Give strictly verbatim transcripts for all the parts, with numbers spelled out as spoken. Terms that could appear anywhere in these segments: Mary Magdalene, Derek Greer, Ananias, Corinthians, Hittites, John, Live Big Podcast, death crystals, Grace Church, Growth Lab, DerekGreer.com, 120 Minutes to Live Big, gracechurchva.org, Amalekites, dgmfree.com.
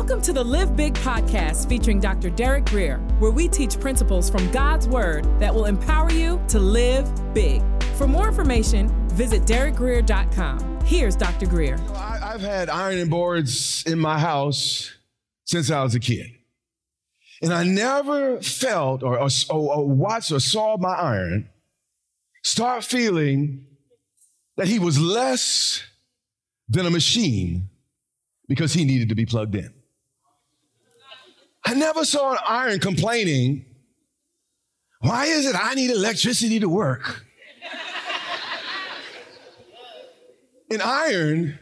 Welcome to the Live Big Podcast featuring Doctor Derek Greer, where we teach principles from God's Word that will empower you to live big. For more information, visit Derek Greer dot com. Here's Doctor Greer. You know, I, I've had ironing boards in my house since I was a kid. And I never felt or, or, or watched or saw my iron start feeling that he was less than a machine because he needed to be plugged in. I never saw an iron complaining, why is it I need electricity to work? An iron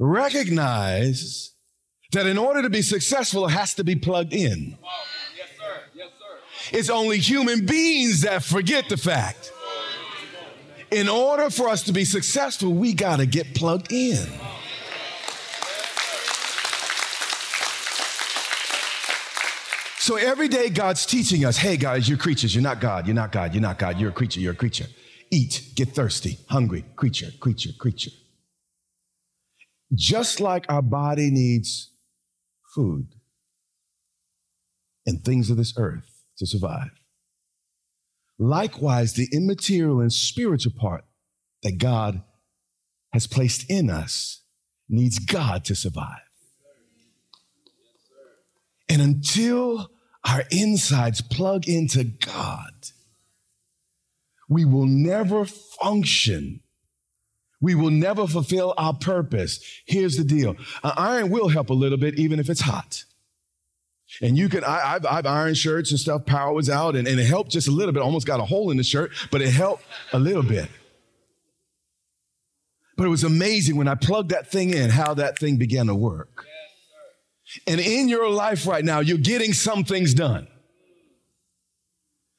recognizes that in order to be successful, it has to be plugged in. Yes, sir. Yes, sir. It's only human beings that forget the fact. In order for us to be successful, we gotta get plugged in. So every day God's teaching us, hey guys, you're creatures, you're not God, you're not God, you're not God, you're a creature, you're a creature. Eat, get thirsty, hungry, creature, creature, creature. Just like our body needs food and things of this earth to survive, likewise, the immaterial and spiritual part that God has placed in us needs God to survive. And until our insides plug into God, we will never function. We will never fulfill our purpose. Here's the deal. An iron will help a little bit, even if it's hot. And you can, I, I've, I've ironed shirts and stuff, power was out, and, and it helped just a little bit. Almost got a hole in the shirt, but it helped a little bit. But it was amazing when I plugged that thing in, how that thing began to work. And in your life right now, you're getting some things done.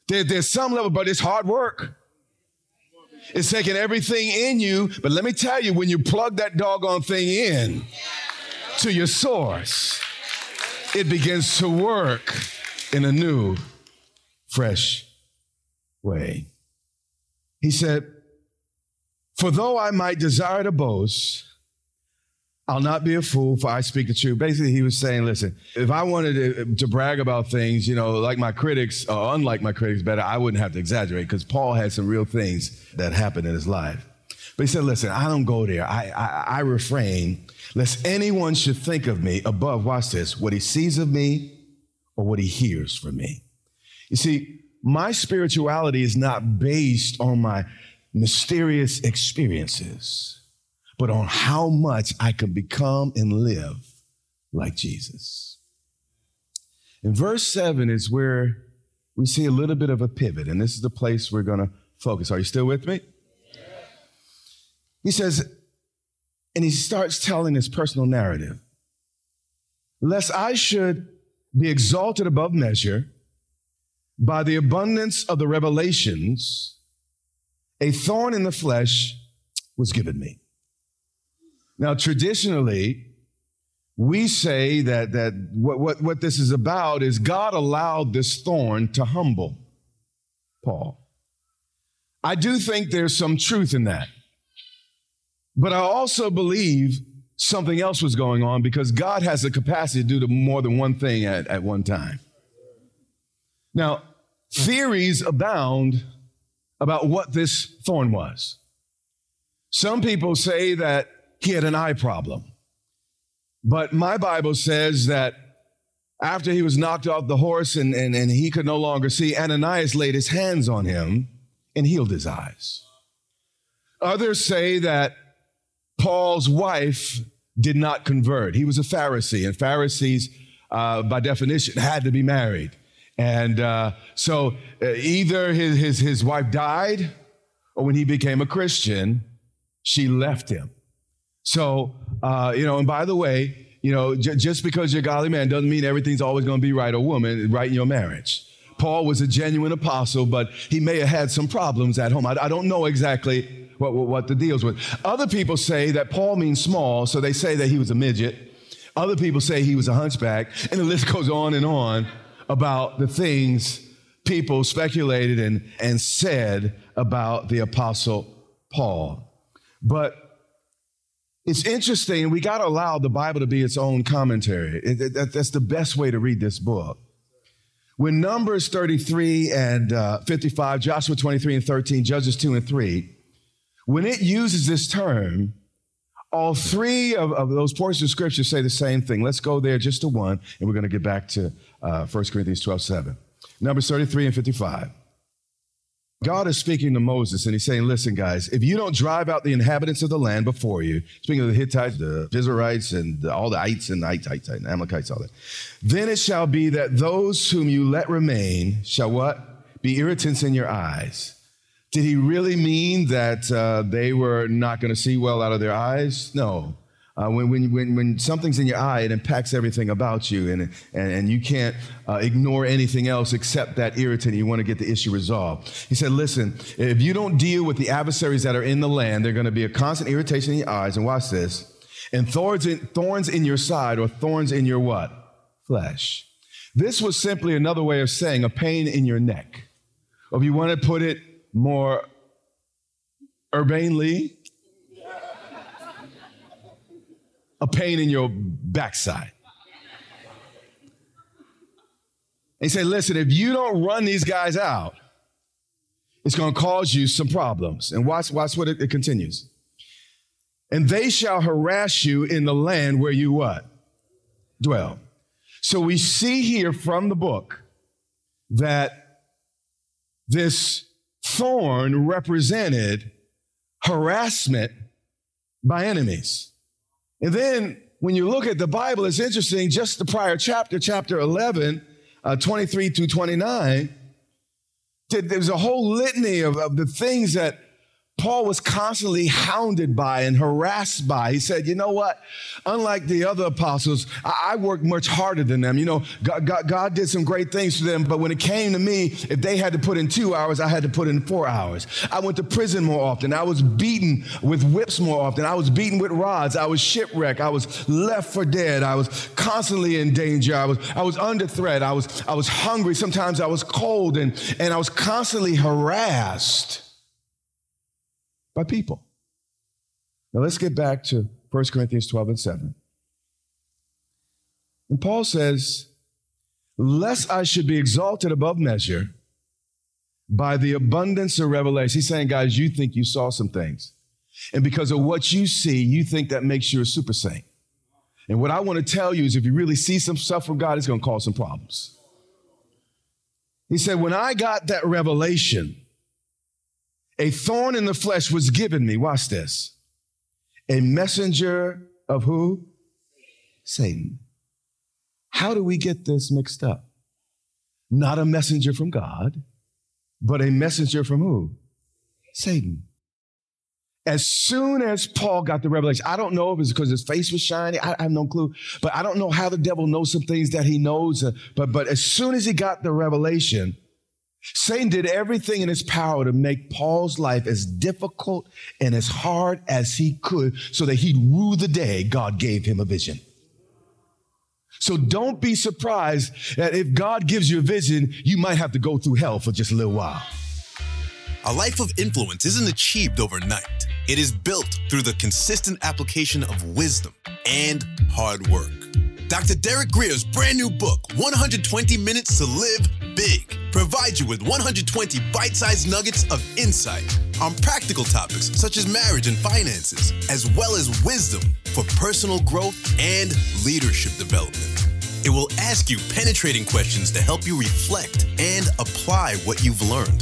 There, there's some level, but it's hard work. It's taking everything in you. But let me tell you, when you plug that doggone thing in to your source, it begins to work in a new, fresh way. He said, for though I might desire to boast, I'll not be a fool, for I speak the truth. Basically, he was saying, listen, if I wanted to, to brag about things, you know, like my critics, or unlike my critics better, I wouldn't have to exaggerate, because Paul had some real things that happened in his life. But he said, listen, I don't go there. I, I, I refrain, lest anyone should think of me above, watch this, what he sees of me or what he hears from me. You see, my spirituality is not based on my mysterious experiences, but on how much I can become and live like Jesus. In verse seven is where we see a little bit of a pivot, and this is the place we're gonna focus. Are you still with me? Yeah. He says, and he starts telling his personal narrative. Lest I should be exalted above measure by the abundance of the revelations, a thorn in the flesh was given me. Now, traditionally, we say that, that what, what, what this is about is God allowed this thorn to humble Paul. I do think there's some truth in that. But I also believe something else was going on, because God has the capacity to do more than one thing at, at one time. Now, theories abound about what this thorn was. Some people say that he had an eye problem. But my Bible says that after he was knocked off the horse and, and, and he could no longer see, Ananias laid his hands on him and healed his eyes. Others say that Paul's wife did not convert. He was a Pharisee, and Pharisees, uh, by definition, had to be married. And uh, so either his, his, his wife died, or when he became a Christian, she left him. So, uh, you know, and by the way, you know, j- just because you're a godly man doesn't mean everything's always going to be right, or woman, right in your marriage. Paul was a genuine apostle, but he may have had some problems at home. I, I don't know exactly what, what, what the deals were. Other people say that Paul means small, so they say that he was a midget. Other people say he was a hunchback, and the list goes on and on about the things people speculated and, and said about the apostle Paul. But It's interesting. We got to allow the Bible to be its own commentary. It, it, that, that's the best way to read this book. When Numbers thirty-three and uh, fifty-five, Joshua twenty-three and thirteen, Judges two and three, when it uses this term, all three of, of those portions of Scripture say the same thing. Let's go there just to one, and we're going to get back to uh, First Corinthians twelve seven. Numbers thirty-three and fifty-five. God is speaking to Moses, and he's saying, listen, guys, if you don't drive out the inhabitants of the land before you, speaking of the Hittites, the Pizarites, and the, all the Ites and the Hittites and the Amalekites, all that, then it shall be that those whom you let remain shall what? Be irritants in your eyes. Did he really mean that uh, they were not going to see well out of their eyes? No. Uh, when, when when when something's in your eye, it impacts everything about you, and and, and you can't uh, ignore anything else except that irritant. You want to get the issue resolved. He said, listen, if you don't deal with the adversaries that are in the land, they're going to be a constant irritation in your eyes. And watch this. And thorns in, thorns in your side, or thorns in your what? Flesh. This was simply another way of saying a pain in your neck. Or if you want to put it more urbanely, a pain in your backside. He said, listen, if you don't run these guys out, it's going to cause you some problems. And watch, watch what it, it continues. And they shall harass you in the land where you what? Dwell. So we see here from the book that this thorn represented harassment by enemies. And then when you look at the Bible, it's interesting, just the prior chapter, chapter eleven, uh, twenty-three through twenty-nine, there's a whole litany of, of the things that Paul was constantly hounded by and harassed by. He said, you know what? Unlike the other apostles, I, I worked much harder than them. You know, God, God, God did some great things for them, but when it came to me, if they had to put in two hours, I had to put in four hours. I went to prison more often. I was beaten with whips more often. I was beaten with rods. I was shipwrecked. I was left for dead. I was constantly in danger. I was I was under threat. I was I was hungry. Sometimes I was cold, and, and I was constantly harassed by people. Now let's get back to First Corinthians twelve and seven. And Paul says, lest I should be exalted above measure by the abundance of revelation. He's saying, guys, you think you saw some things. And because of what you see, you think that makes you a super saint. And what I want to tell you is if you really see some stuff from God, it's going to cause some problems. He said, when I got that revelation, a thorn in the flesh was given me. Watch this. A messenger of who? Satan. How do we get this mixed up? Not a messenger from God, but a messenger from who? Satan. As soon as Paul got the revelation, I don't know if it's because his face was shiny. I, I have no clue. But I don't know how the devil knows some things that he knows. Uh, but, but as soon as he got the revelation, Satan did everything in his power to make Paul's life as difficult and as hard as he could so that he'd rue the day God gave him a vision. So don't be surprised that if God gives you a vision, you might have to go through hell for just a little while. A life of influence isn't achieved overnight. It is built through the consistent application of wisdom and hard work. Doctor Derek Greer's brand new book, one hundred twenty minutes to Live Big, provides you with one hundred twenty bite-sized nuggets of insight on practical topics such as marriage and finances, as well as wisdom for personal growth and leadership development. It will ask you penetrating questions to help you reflect and apply what you've learned.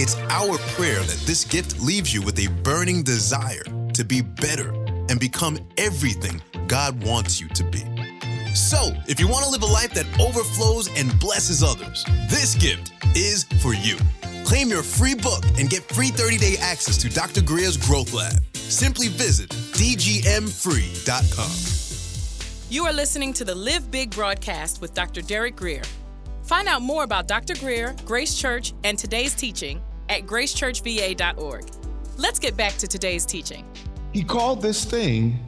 It's our prayer that this gift leaves you with a burning desire to be better and become everything God wants you to be. So, if you want to live a life that overflows and blesses others, this gift is for you. Claim your free book and get free thirty-day access to Doctor Greer's Growth Lab. Simply visit D G M free dot com. You are listening to the Live Big broadcast with Doctor Derek Greer. Find out more about Doctor Greer, Grace Church, and today's teaching at grace church v a dot org. Let's get back to today's teaching. He called this thing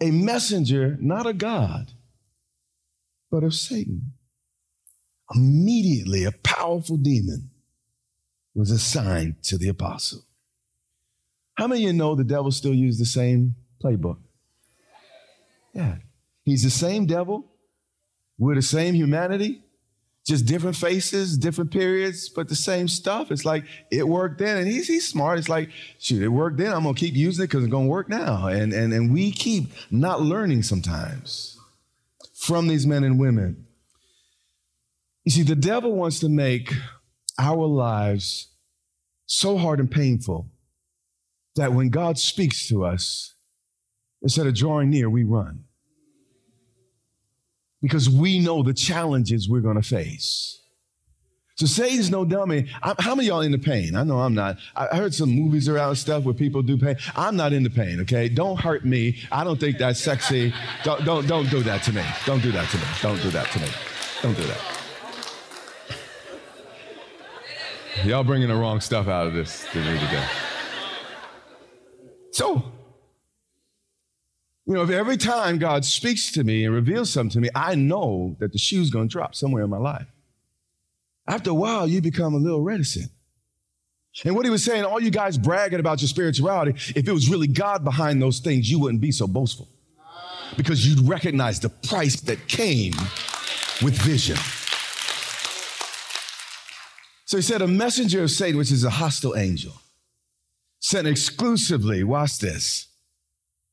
a messenger, not of God, but of Satan. Immediately, a powerful demon was assigned to the apostle. How many of you know the devil still uses the same playbook? Yeah. He's the same devil. We're the same humanity. Just different faces, different periods, but the same stuff. It's like, it worked then. And he's, he's smart. It's like, shoot, it worked then. I'm going to keep using it because it's going to work now. And, and, and we keep not learning sometimes from these men and women. You see, the devil wants to make our lives so hard and painful that when God speaks to us, instead of drawing near, we run. Because we know the challenges we're going to face. So Satan's no dummy. I'm, how many of y'all into pain? I know I'm not. I heard some movies around and stuff where people do pain. I'm not into pain, okay? Don't hurt me. I don't think that's sexy. Don't, don't, don't do that to me. Don't do that to me. Don't do that to me. Don't do that. Y'all bringing the wrong stuff out of this to me today. So, you know, if every time God speaks to me and reveals something to me, I know that the shoe's going to drop somewhere in my life. After a while, you become a little reticent. And what he was saying, all you guys bragging about your spirituality, if it was really God behind those things, you wouldn't be so boastful because you'd recognize the price that came with vision. So he said, a messenger of Satan, which is a hostile angel, sent exclusively, watch this,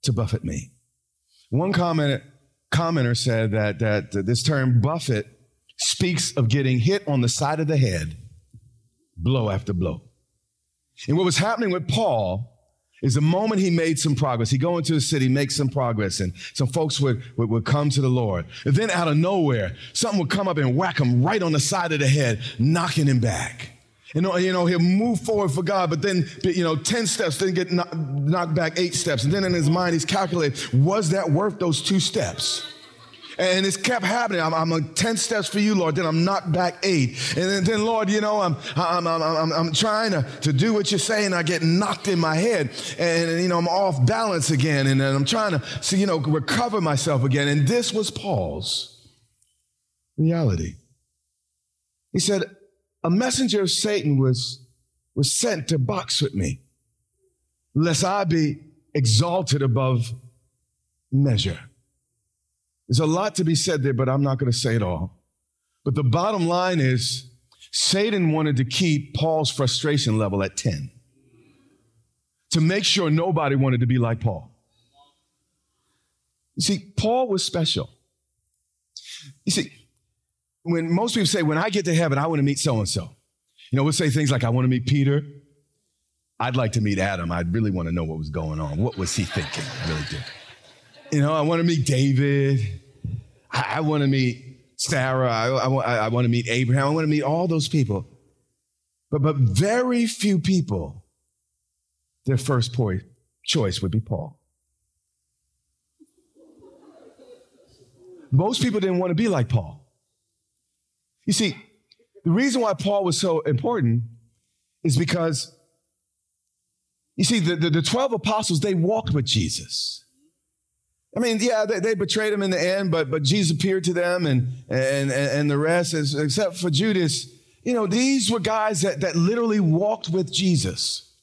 to buffet me. One comment, commenter said that, that this term buffet speaks of getting hit on the side of the head, blow after blow. And what was happening with Paul is the moment he made some progress, he'd go into a city, make some progress, and some folks would, would, would come to the Lord. And then out of nowhere, something would come up and whack him right on the side of the head, knocking him back. You know, you know, he'll move forward for God, but then, you know, ten steps, then get knock, knocked back eight steps. And then in his mind, he's calculating, was that worth those two steps? And it's kept happening. I'm, I'm on ten steps for you, Lord. Then I'm knocked back eight. And then, then Lord, you know, I'm, I'm, I'm, I'm, I'm trying to, to do what you're saying. I get knocked in my head and, and, you know, I'm off balance again. And then I'm trying to, so, you know, recover myself again. And this was Paul's reality. He said, a messenger of Satan was, was sent to box with me, lest I be exalted above measure. There's a lot to be said there, but I'm not going to say it all. But the bottom line is, Satan wanted to keep Paul's frustration level at ten to make sure nobody wanted to be like Paul. You see, Paul was special. You see, when most people say, when I get to heaven, I want to meet so-and-so. You know, we'll say things like, I want to meet Peter. I'd like to meet Adam. I'd really want to know what was going on. What was he thinking? I really did. You know, I want to meet David. I, I want to meet Sarah. I, I, want, I, I want to meet Abraham. I want to meet all those people. But, but very few people, their first po- choice would be Paul. Most people didn't want to be like Paul. You see, the reason why Paul was so important is because, you see, the, the, the twelve apostles, they walked with Jesus. I mean, yeah, they, they betrayed him in the end, but but Jesus appeared to them and and and the rest, except for Judas. You know, these were guys that, that literally walked with Jesus.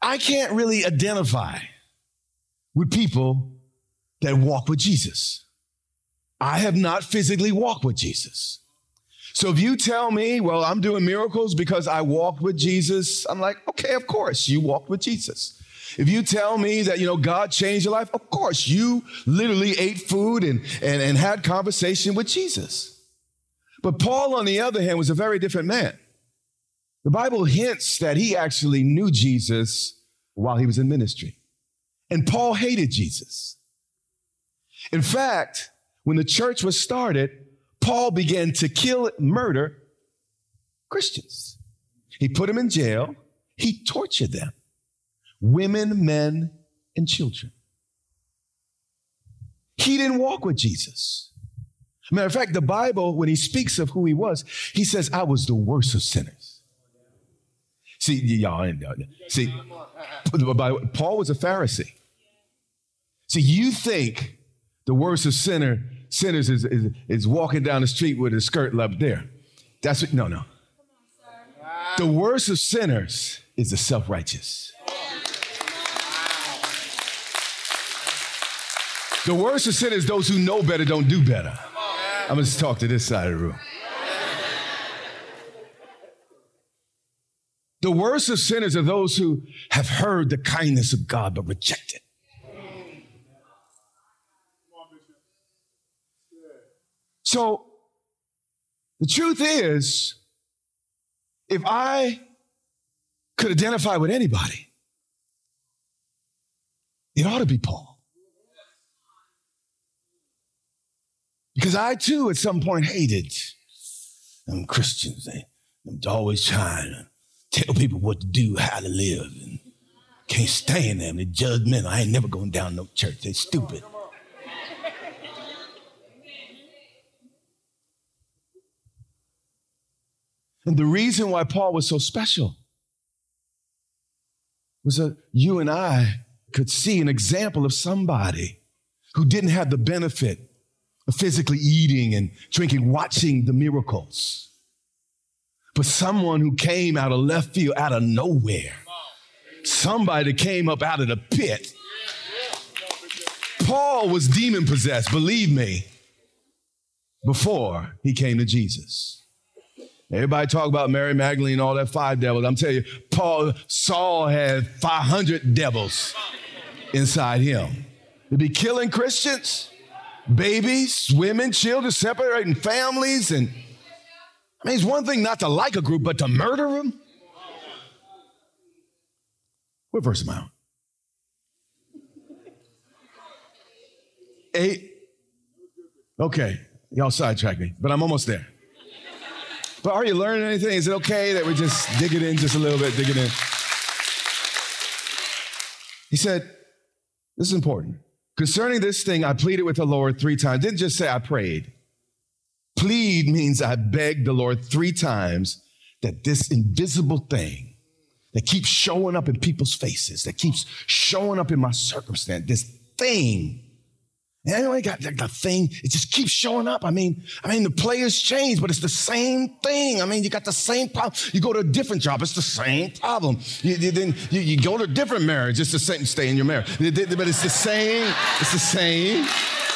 I can't really identify with people that walk with Jesus. I have not physically walked with Jesus. So if you tell me, well, I'm doing miracles because I walked with Jesus, I'm like, okay, of course, you walked with Jesus. If you tell me that, you know, God changed your life, of course, you literally ate food and, and, and had conversation with Jesus. But Paul, on the other hand, was a very different man. The Bible hints that he actually knew Jesus while he was in ministry. And Paul hated Jesus. In fact, when the church was started, Paul began to kill, murder Christians. He put them in jail. He tortured them. Women, men, and children. He didn't walk with Jesus. Matter of fact, the Bible, when he speaks of who he was, he says, I was the worst of sinners. See, y'all, see, Paul was a Pharisee. See, you think the worst of sinner, sinners is, is, is walking down the street with a skirt up there. That's what, no, no. The worst of sinners is the self-righteous. The worst of sinners, those who know better, don't do better. I'm going to talk to this side of the room. The worst of sinners are those who have heard the kindness of God but reject it. So the truth is, if I could identify with anybody, it ought to be Paul. Because I, too, at some point hated them Christians. They, them always trying to tell people what to do, how to live. And can't stand them. They're judgmental. I ain't never going down no church. They're stupid. Come on, come on. And the reason why Paul was so special was that you and I could see an example of somebody who didn't have the benefit physically eating and drinking, watching the miracles. But someone who came out of left field, out of nowhere. Somebody that came up out of the pit. Paul was demon-possessed, believe me, before he came to Jesus. Everybody talk about Mary Magdalene and all that five devils. I'm telling you, Paul, Saul had five hundred devils inside him. They'd be killing Christians. Babies, women, children, separating families. And I mean, it's one thing not to like a group, but to murder them. What verse am I on? Eight. Okay, y'all sidetracked me, but I'm almost there. But are you learning anything? Is it okay that we just dig it in just a little bit, dig it in? He said, this is important. Concerning this thing, I pleaded with the Lord three times. Didn't just say I prayed. Plead means I begged the Lord three times that this invisible thing that keeps showing up in people's faces, that keeps showing up in my circumstance, this thing. And I only got the thing. It just keeps showing up. I mean, I mean, the players change, but it's the same thing. I mean, you got the same problem. You go to a different job. It's the same problem. You, you, then you, you go to a different marriage. It's the same. Stay in your marriage. But it's the same. It's the same,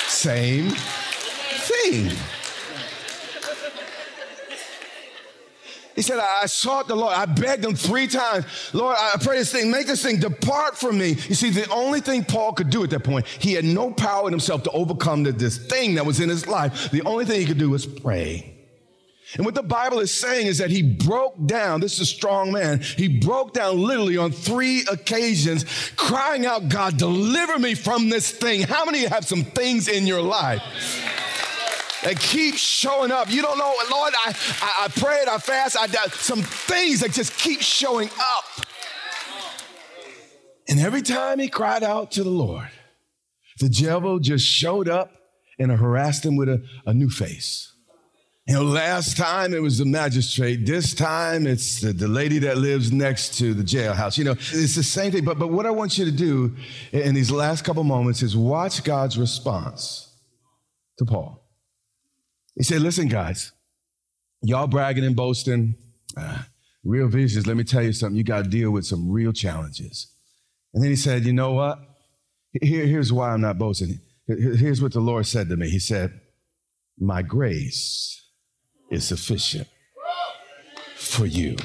same thing. He said, I sought the Lord. I begged him three times. Lord, I pray this thing, make this thing depart from me. You see, the only thing Paul could do at that point, he had no power in himself to overcome this thing that was in his life. The only thing he could do was pray. And what the Bible is saying is that he broke down. This is a strong man. He broke down literally on three occasions, crying out, God, deliver me from this thing. How many have some things in your life that keep showing up? You don't know, Lord, I, I, I prayed, I fast, I died. Some things that just keep showing up. And every time he cried out to the Lord, the devil just showed up and harassed him with a, a new face. You know, last time it was the magistrate. This time it's the, the lady that lives next to the jailhouse. You know, it's the same thing. But, but what I want you to do in these last couple moments is watch God's response to Paul. He said, listen, guys, y'all bragging and boasting, uh, real visions. Let me tell you something. You got to deal with some real challenges. And then he said, you know what? Here, here's why I'm not boasting. Here's what the Lord said to me. He said, my grace is sufficient for you.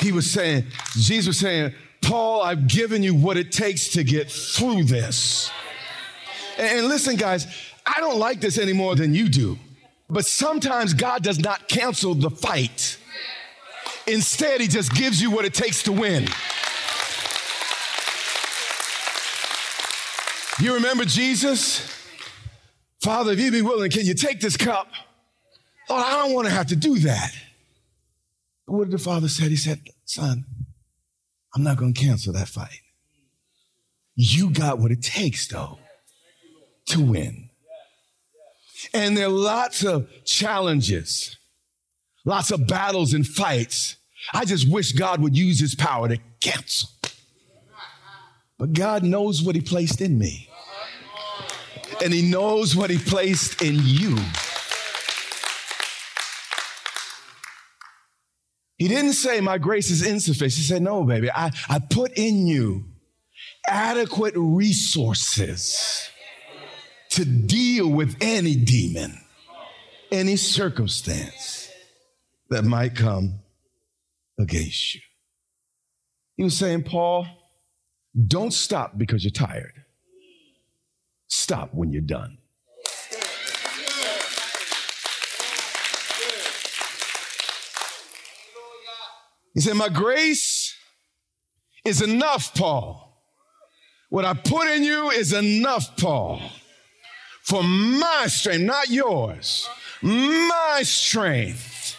He was saying, Jesus was saying, Paul, I've given you what it takes to get through this. And, and listen, guys, I don't like this any more than you do. But sometimes God does not cancel the fight. Instead, he just gives you what it takes to win. You remember Jesus? Father, if you be willing, can you take this cup? Lord, I don't want to have to do that. But what did the Father say? He said, son, I'm not going to cancel that fight. You got what it takes, though, to win. And there are lots of challenges, lots of battles and fights. I just wish God would use his power to cancel. But God knows what he placed in me. And he knows what he placed in you. He didn't say my grace is insufficient. He said, no, baby, I, I put in you adequate resources to deal with any demon, any circumstance that might come against you. He was saying, Paul, don't stop because you're tired. Stop when you're done. He said, my grace is enough, Paul. What I put in you is enough, Paul, for my strength, not yours. My strength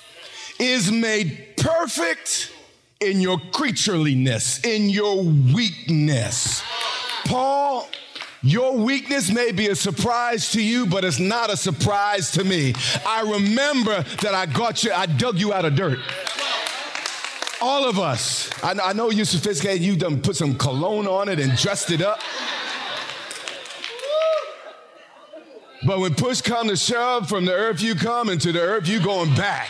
is made perfect in your creatureliness, in your weakness. Paul, your weakness may be a surprise to you, but it's not a surprise to me. I remember that I got you, I dug you out of dirt. All of us. I, I know you're sophisticated. You done put some cologne on it and dressed it up. But when push comes to shove, from the earth you come, and to the earth you going back.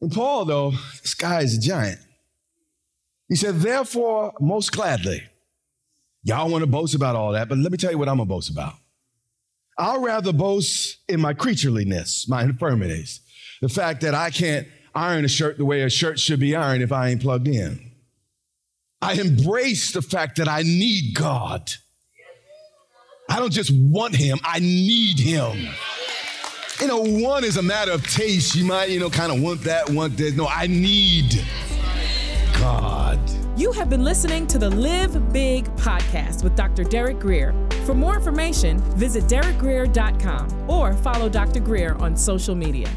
And Paul, though, this guy is a giant. He said, therefore, most gladly. Y'all want to boast about all that, but let me tell you what I'm going to boast about. I'll rather boast in my creatureliness, my infirmities, the fact that I can't iron a shirt the way a shirt should be ironed if I ain't plugged in. I embrace the fact that I need God. I don't just want him, I need him. You know, one is a matter of taste. You might, you know, kind of want that, want this. No, I need God. You have been listening to the Live Big Podcast with Doctor Derek Greer. For more information, visit Derek Greer dot com or follow Doctor Greer on social media.